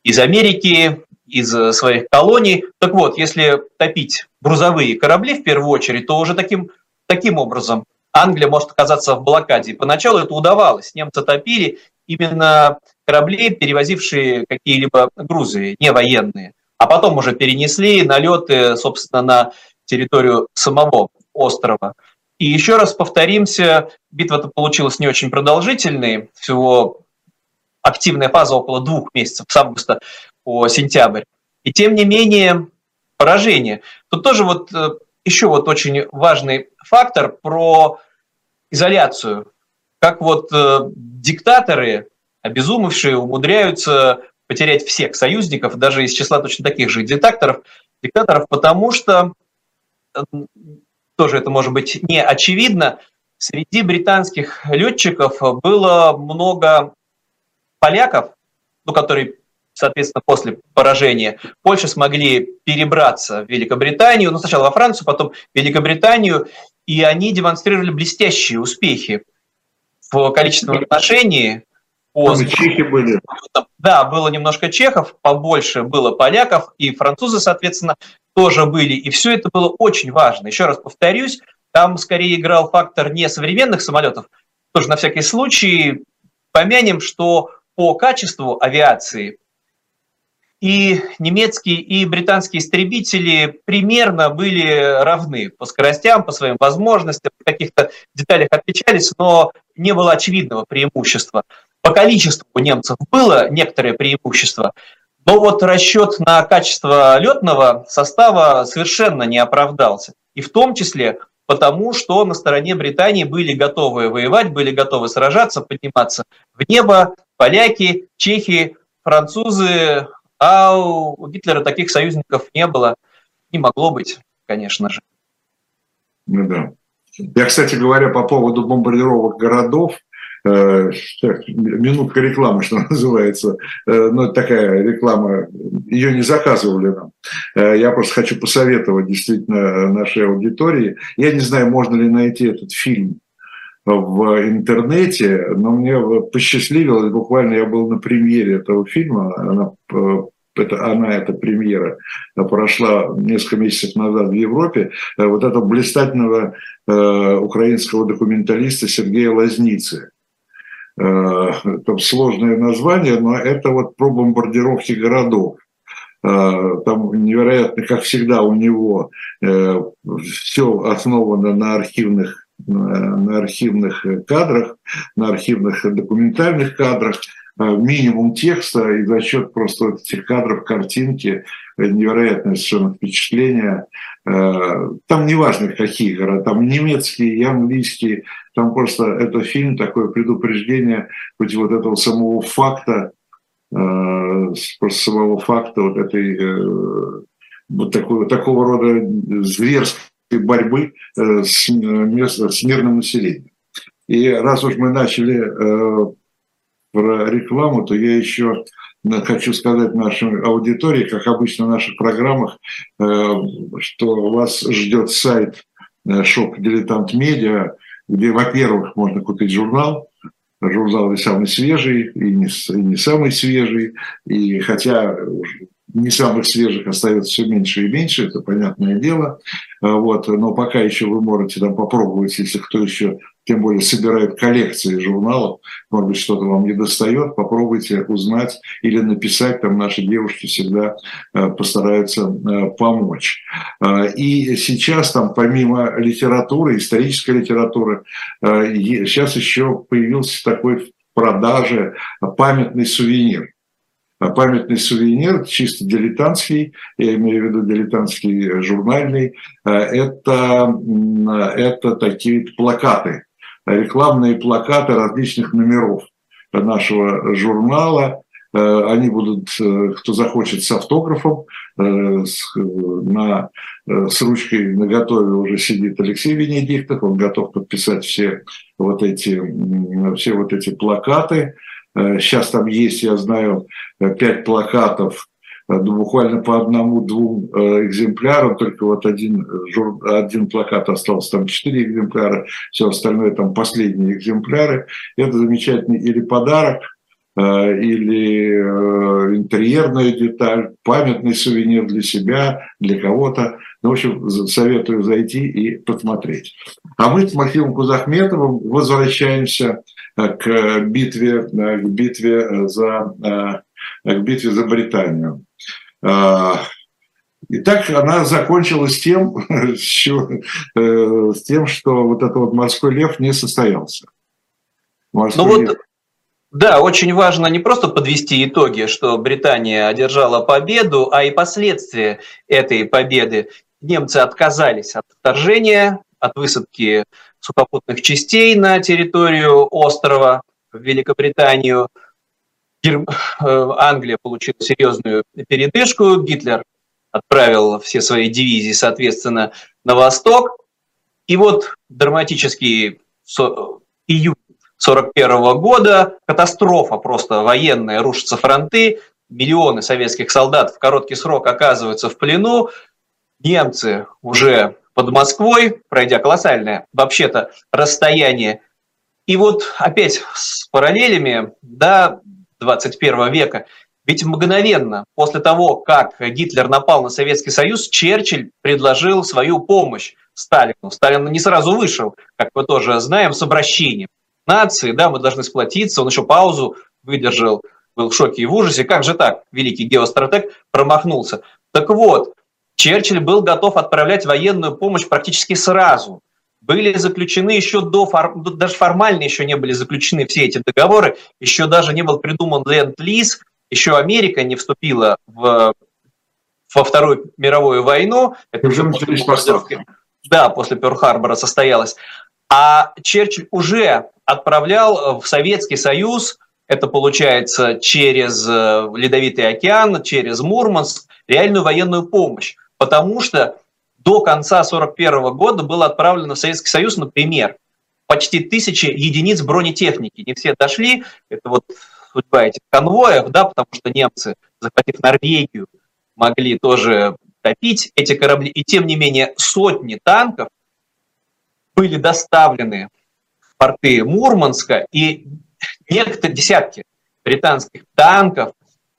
из Америки, из своих колоний. Так вот, если топить грузовые корабли, в первую очередь, то уже таким, таким образом Англия может оказаться в блокаде. И поначалу это удавалось. Немцы топили именно корабли, перевозившие какие-либо грузы, не военные. А потом уже перенесли налеты, собственно, на территорию самого острова. И еще раз повторимся, битва-то получилась не очень продолжительной, всего активная фаза около двух месяцев, с августа по сентябрь. И тем не менее поражение. Тут тоже вот еще вот очень важный фактор про изоляцию. Как вот диктаторы, обезумевшие, умудряются потерять всех союзников, даже из числа точно таких же диктаторов, диктаторов, потому что... Тоже это может быть не очевидно. Среди британских летчиков было много поляков, ну, которые, соответственно, после поражения Польши смогли перебраться в Великобританию, ну, сначала во Францию, потом в Великобританию, и они демонстрировали блестящие успехи в количественном отношении. По... Чехи были. Да, было немножко чехов, побольше было поляков, и французы, соответственно, тоже были. И все это было очень важно. Еще раз повторюсь, там скорее играл фактор не современных самолетов. Тоже на всякий случай помянем, что по качеству авиации и немецкие, и британские истребители примерно были равны по скоростям, по своим возможностям, в каких-то деталях отличались, но не было очевидного преимущества. По количеству у немцев было некоторое преимущество, но вот расчет на качество летного состава совершенно не оправдался. И в том числе потому, что на стороне Британии были готовы воевать, были готовы сражаться, подниматься в небо поляки, чехи, французы, а у Гитлера таких союзников не было. Не могло быть, конечно же. Ну да. Я, кстати говоря, по поводу бомбардировок городов, минутка рекламы, что называется, но такая реклама, ее не заказывали нам. Я просто хочу посоветовать действительно нашей аудитории. Я не знаю, можно ли найти этот фильм в интернете, но мне посчастливилось, буквально я был на премьере этого фильма, она, это, она, эта премьера прошла несколько месяцев назад в Европе, вот этого блистательного э, украинского документалиста Сергея Лозницы. Там сложное название, но это вот про бомбардировки городов. Там невероятно, как всегда, у него все основано на архивных, на архивных кадрах, на архивных документальных кадрах, минимум текста, и за счет просто этих кадров, картинки, невероятное совершенно впечатление. Там неважно, какие города, там немецкие, английские, там просто это фильм, такое предупреждение против вот этого самого факта, просто самого факта вот этой, вот такой, такого рода зверской борьбы с, с мирным населением. И раз уж мы начали про рекламу, то я еще хочу сказать нашей аудитории, как обычно в наших программах, что вас ждет сайт «Шоп Дилетант Медиа», где, во-первых, можно купить журнал. Журнал и самый свежий, и не, и не самый свежий. И хотя не самых свежих остается все меньше и меньше, это понятное дело. Вот, но пока еще вы можете там попробовать, если кто еще, тем более, собирает коллекции журналов, может быть, что-то вам не достает, попробуйте узнать или написать, там наши девушки всегда постараются помочь. И сейчас там помимо литературы, исторической литературы, сейчас еще появился такой в продаже памятный сувенир. Памятный сувенир, чисто дилетантский, я имею в виду дилетантский журнальный, это, это такие плакаты, рекламные плакаты различных номеров нашего журнала. Они будут, кто захочет, с автографом, с, на, с ручкой наготове уже сидит Алексей Венедиктов, он готов подписать все вот эти, все вот эти плакаты. Сейчас там есть, я знаю, пять плакатов, буквально по одному-двум экземплярам, только вот один, один плакат остался, там четыре экземпляра, все остальное там последние экземпляры. Это замечательный или подарок, или интерьерная деталь, памятный сувенир для себя, для кого-то. Ну, в общем, советую зайти и посмотреть. А мы с Максимом Кузахметовым возвращаемся к битве, к битве за, к битве за Британию. Итак, она закончилась тем, с тем, что вот этот вот морской лев не состоялся. Морской лев... Да, очень важно не просто подвести итоги, что Британия одержала победу, а и последствия этой победы. Немцы отказались от вторжения, от высадки сухопутных частей на территорию острова в Великобританию. Гер... Англия получила серьезную передышку, Гитлер отправил все свои дивизии, соответственно, на восток. И вот драматический июнь тысяча девятьсот сорок первого года, катастрофа просто военная, рушатся фронты, миллионы советских солдат в короткий срок оказываются в плену, немцы уже под Москвой, пройдя колоссальное вообще-то расстояние. И вот опять с параллелями до двадцать первого века, ведь мгновенно после того, как Гитлер напал на Советский Союз, Черчилль предложил свою помощь Сталину. Сталин не сразу вышел, как мы тоже знаем, с обращением. Нации, да, мы должны сплотиться, он еще паузу выдержал, был в шоке и в ужасе, как же так, великий геостратег промахнулся. Так вот, Черчилль был готов отправлять военную помощь практически сразу, были заключены еще до, даже формально еще не были заключены все эти договоры, еще даже не был придуман ленд-лиз, еще Америка не вступила в, во Вторую мировую войну. Это уже после, после, да, после Пёрл-Харбора состоялось. А Черчилль уже отправлял в Советский Союз, это получается через Ледовитый океан, через Мурманск, реальную военную помощь, потому что до конца тысяча девятьсот сорок первого года было отправлено в Советский Союз, например, почти тысячи единиц бронетехники. Не все дошли, это вот судьба этих конвоев, да, потому что немцы, захватив Норвегию, могли тоже топить эти корабли. И тем не менее сотни танков были доставлены в порты Мурманска, и некоторые десятки британских танков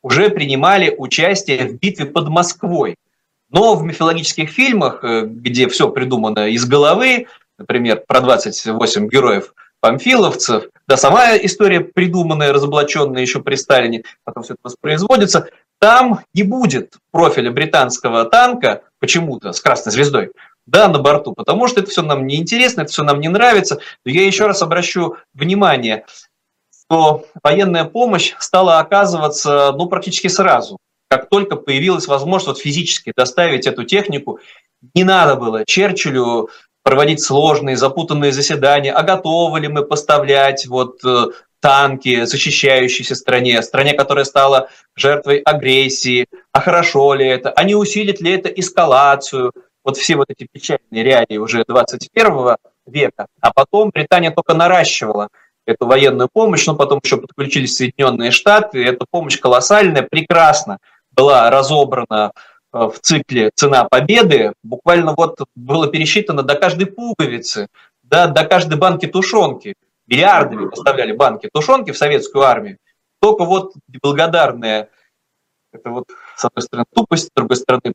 уже принимали участие в битве под Москвой. Но в мифологических фильмах, где все придумано из головы, например, про двадцать восемь героев памфиловцев, да, сама история придуманная, разоблаченная еще при Сталине, потом все это воспроизводится, там не будет профиля британского танка почему-то с красной звездой, да, на борту, потому что это все нам неинтересно, это все нам не нравится. Но я еще раз обращу внимание, что военная помощь стала оказываться, ну, практически сразу. Как только появилась возможность вот физически доставить эту технику, не надо было Черчиллю проводить сложные, запутанные заседания, а готовы ли мы поставлять вот танки защищающейся стране, стране, которая стала жертвой агрессии, а хорошо ли это, а не усилит ли это эскалацию, вот все вот эти печальные реалии уже двадцать первого века, а потом Британия только наращивала эту военную помощь, но потом еще подключились Соединенные Штаты, и эта помощь колоссальная, прекрасно была разобрана в цикле «Цена победы», буквально вот было пересчитано до каждой пуговицы, да, до каждой банки тушенки. Миллиардами поставляли банки тушенки в советскую армию. Только вот благодарная, это вот, с одной стороны, тупость, с другой стороны,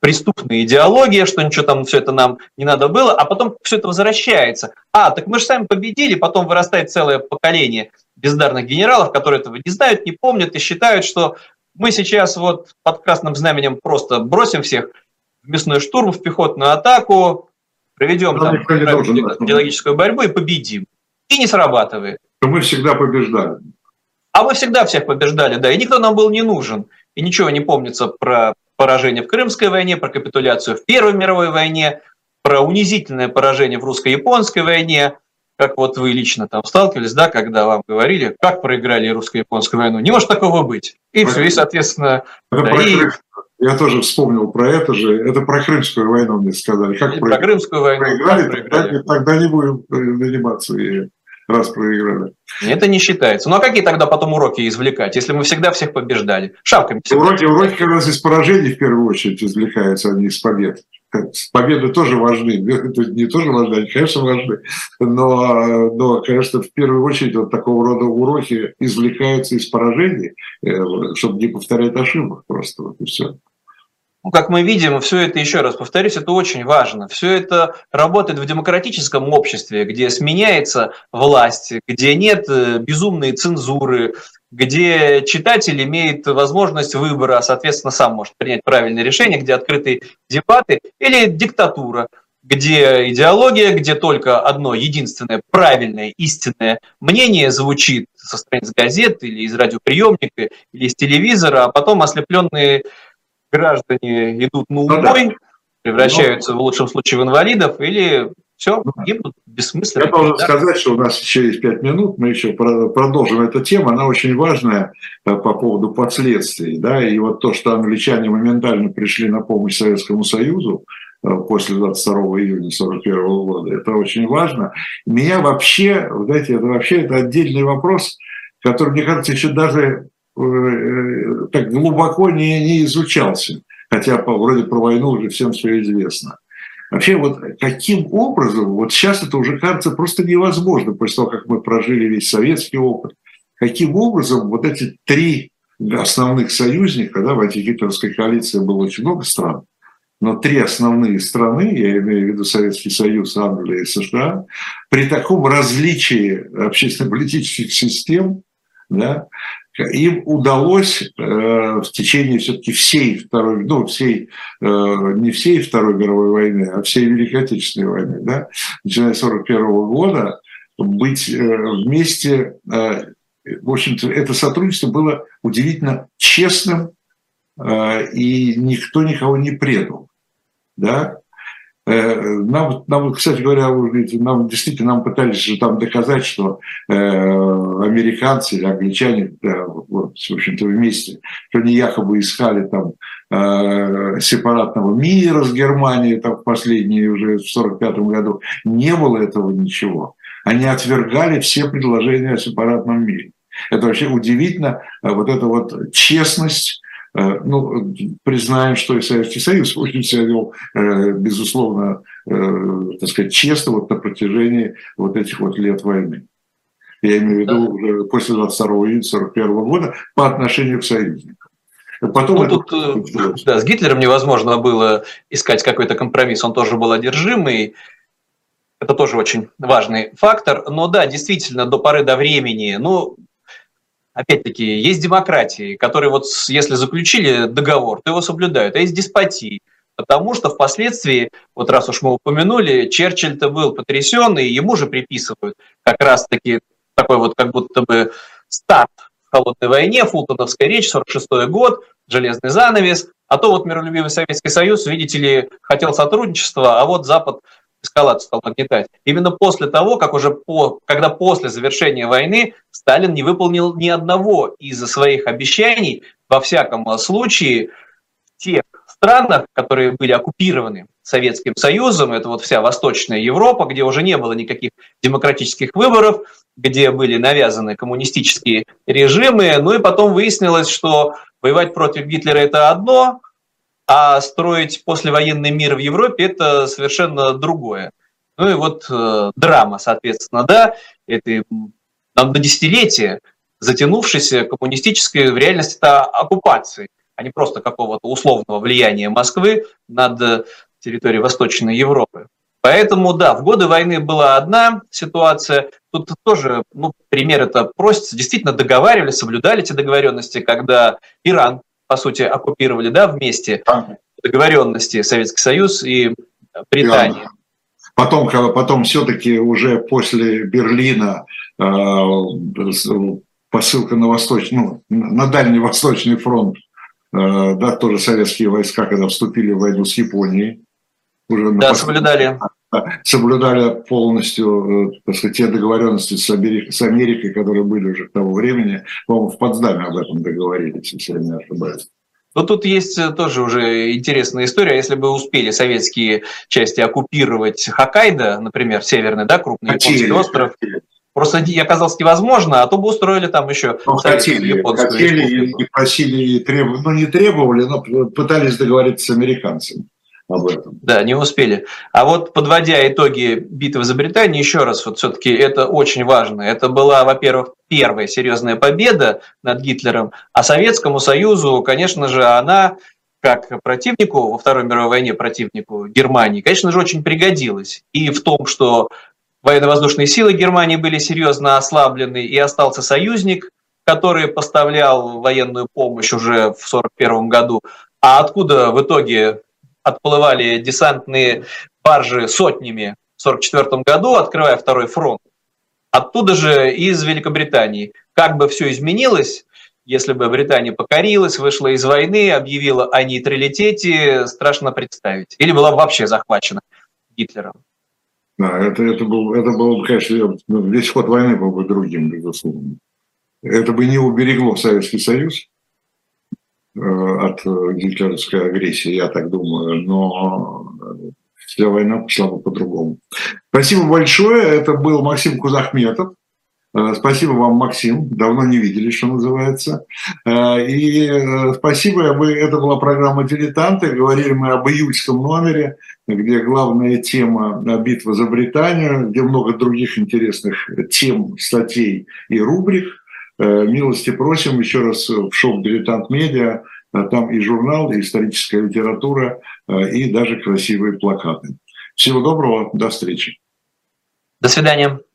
преступная идеология, что ничего там, все это нам не надо было, а потом все это возвращается. А, так мы же сами победили, потом вырастает целое поколение бездарных генералов, которые этого не знают, не помнят и считают, что мы сейчас вот под красным знаменем просто бросим всех в мясной штурм, в пехотную атаку, проведем там идеологическую борьбу и победим. И не срабатывает. Мы всегда побеждали. А мы всегда всех побеждали, да, и никто нам был не нужен. И ничего не помнится про поражение в Крымской войне, про капитуляцию в Первой мировой войне, про унизительное поражение в русско-японской войне. Как вот вы лично там сталкивались, да, когда вам говорили, как проиграли русско-японскую войну. Не может такого быть. И про... все, и, соответственно... Это да, про и... Крым... Я тоже вспомнил про это же. Это про Крымскую войну мне сказали. Как про... про Крымскую войну. Проиграли, проиграли. Тогда, тогда не будем заниматься ею, раз проиграли. Это не считается. Ну а какие тогда потом уроки извлекать, если мы всегда всех побеждали? Шапками. Уроки, уроки как раз из поражений в первую очередь извлекаются, а не из побед. Победы тоже важны, не тоже важны, они, конечно, важны, но, но, конечно, в первую очередь вот такого рода уроки извлекаются из поражений, чтобы не повторять ошибок просто, вот и все. Ну, как мы видим, все это, еще раз повторюсь, это очень важно. Все это работает в демократическом обществе, где сменяется власть, где нет безумной цензуры, где читатель имеет возможность выбора, соответственно, сам может принять правильное решение, где открытые дебаты, или диктатура, где идеология, где только одно единственное правильное, истинное мнение звучит со страниц газет или из радиоприемника, или из телевизора, а потом ослепленные граждане идут на убой, превращаются в лучшем случае в инвалидов или все, гибнут бессмысленно. Я должен сказать, что у нас еще есть пять минут, мы еще продолжим эту тему, она очень важная по поводу последствий, да, и вот то, что англичане моментально пришли на помощь Советскому Союзу после двадцать второго июня сорок первого года, это очень важно. Меня вообще, знаете, это вообще это отдельный вопрос, который, мне кажется, еще даже так глубоко не, не изучался, хотя по, вроде про войну уже всем все известно. Вообще, вот каким образом, вот сейчас это уже кажется просто невозможно, после того, как мы прожили весь советский опыт, каким образом вот эти три основных союзника, да, в антигитлеровской коалиции было очень много стран, но три основные страны, я имею в виду Советский Союз, Англия и США, при таком различии общественно-политических систем да, им удалось э, в течение все-таки всей второй, ну, всей, э, не всей Второй мировой войны, а всей Великой Отечественной войны, да, начиная с сорок первого года, быть э, вместе. Э, в общем-то, это сотрудничество было удивительно честным, э, и никто никого не предал, да. Нам, нам, кстати говоря, нам действительно нам пытались же там доказать, что э, американцы или англичане, да, вот, в общем-то, вместе, что они якобы искали там э, сепаратного мира с Германией там, в последние уже в сорок пятом году. Не было этого ничего. Они отвергали все предложения о сепаратном мире. Это вообще удивительно, вот эта вот честность. Ну, признаем, что и Советский Союз очень себя вел, безусловно, так сказать, честно вот на протяжении вот этих вот лет войны. Я имею в виду уже после двадцать второго июня сорок первого года по отношению к союзникам. Потом ну, это... тут, да, с Гитлером невозможно было искать какой-то компромисс, он тоже был одержимый. Это тоже очень важный фактор. Но да, действительно, до поры до времени, ну... Опять-таки, есть демократии, которые вот если заключили договор, то его соблюдают, а есть деспотии. Потому что впоследствии, вот раз уж мы упомянули, Черчилль-то был потрясен, и ему же приписывают как раз-таки такой вот как будто бы старт в холодной войне, Фултоновская речь, сорок шестой год, железный занавес. А то вот миролюбивый Советский Союз, видите ли, хотел сотрудничества, а вот Запад эскалацию стал нагнетать. Именно после того, как уже по, когда после завершения войны Сталин не выполнил ни одного из своих обещаний, во всяком случае, в тех странах, которые были оккупированы Советским Союзом, это вот вся Восточная Европа, где уже не было никаких демократических выборов, где были навязаны коммунистические режимы, ну и потом выяснилось, что воевать против Гитлера – это одно, а строить послевоенный мир в Европе – это совершенно другое. Ну и вот э, драма, соответственно, да, это там, до десятилетия затянувшейся коммунистической в реальности-то оккупации, а не просто какого-то условного влияния Москвы над территорией Восточной Европы. Поэтому, да, в годы войны была одна ситуация, тут тоже, ну, пример это просто, действительно договаривались, соблюдали эти договоренности, когда Иран, по сути, оккупировали, да, вместе договоренности Советский Союз и Британия. Потом, потом все-таки уже после Берлина посылка на восточный, ну, на Дальневосточный фронт, да, тоже советские войска, когда вступили в войну с Японией, уже да, соблюдали. соблюдали полностью, так сказать, те договоренности с Америкой, с Америкой, которые были уже к тому времени. По-моему, в Потсдаме об этом договорились, если я не ошибаюсь. Но тут есть тоже уже интересная история. Если бы успели советские части оккупировать Хоккайдо, например, северный, да, крупный хотели, японский остров, хотели. Просто оказалось невозможно, а то бы устроили там еще... Ну, хотели, хотели и просили, и требовали. Ну, не требовали, но пытались договориться с американцами. Об этом. Да, не успели. А вот подводя итоги битвы за Британию, еще раз, вот все-таки это очень важно. Это была, во-первых, первая серьезная победа над Гитлером, а Советскому Союзу, конечно же, она как противнику во Второй мировой войне, противнику Германии, конечно же, очень пригодилась. И в том, что военно-воздушные силы Германии были серьезно ослаблены, и остался союзник, который поставлял военную помощь уже в сорок первом году. А откуда в итоге... отплывали десантные баржи сотнями в сорок четвёртом году, открывая второй фронт. Оттуда же из Великобритании. Как бы все изменилось, если бы Британия покорилась, вышла из войны, объявила о нейтралитете, страшно представить. Или была бы вообще захвачена Гитлером. Да, это, это было, это был, конечно, весь ход войны был бы другим, безусловно. Это бы не уберегло Советский Союз от гитлеровской агрессии, я так думаю, но вся война пошла бы по-другому. Спасибо большое, это был Максим Кузахметов. Спасибо вам, Максим, давно не видели, что называется. И спасибо, это была программа «Дилетанты», говорили мы об июльском номере, где главная тема «Битва за Британию», где много других интересных тем, статей и рубрик. Милости просим еще раз в шоп «Дилетант Медиа». Там и журнал, и историческая литература, и даже красивые плакаты. Всего доброго, до встречи. До свидания.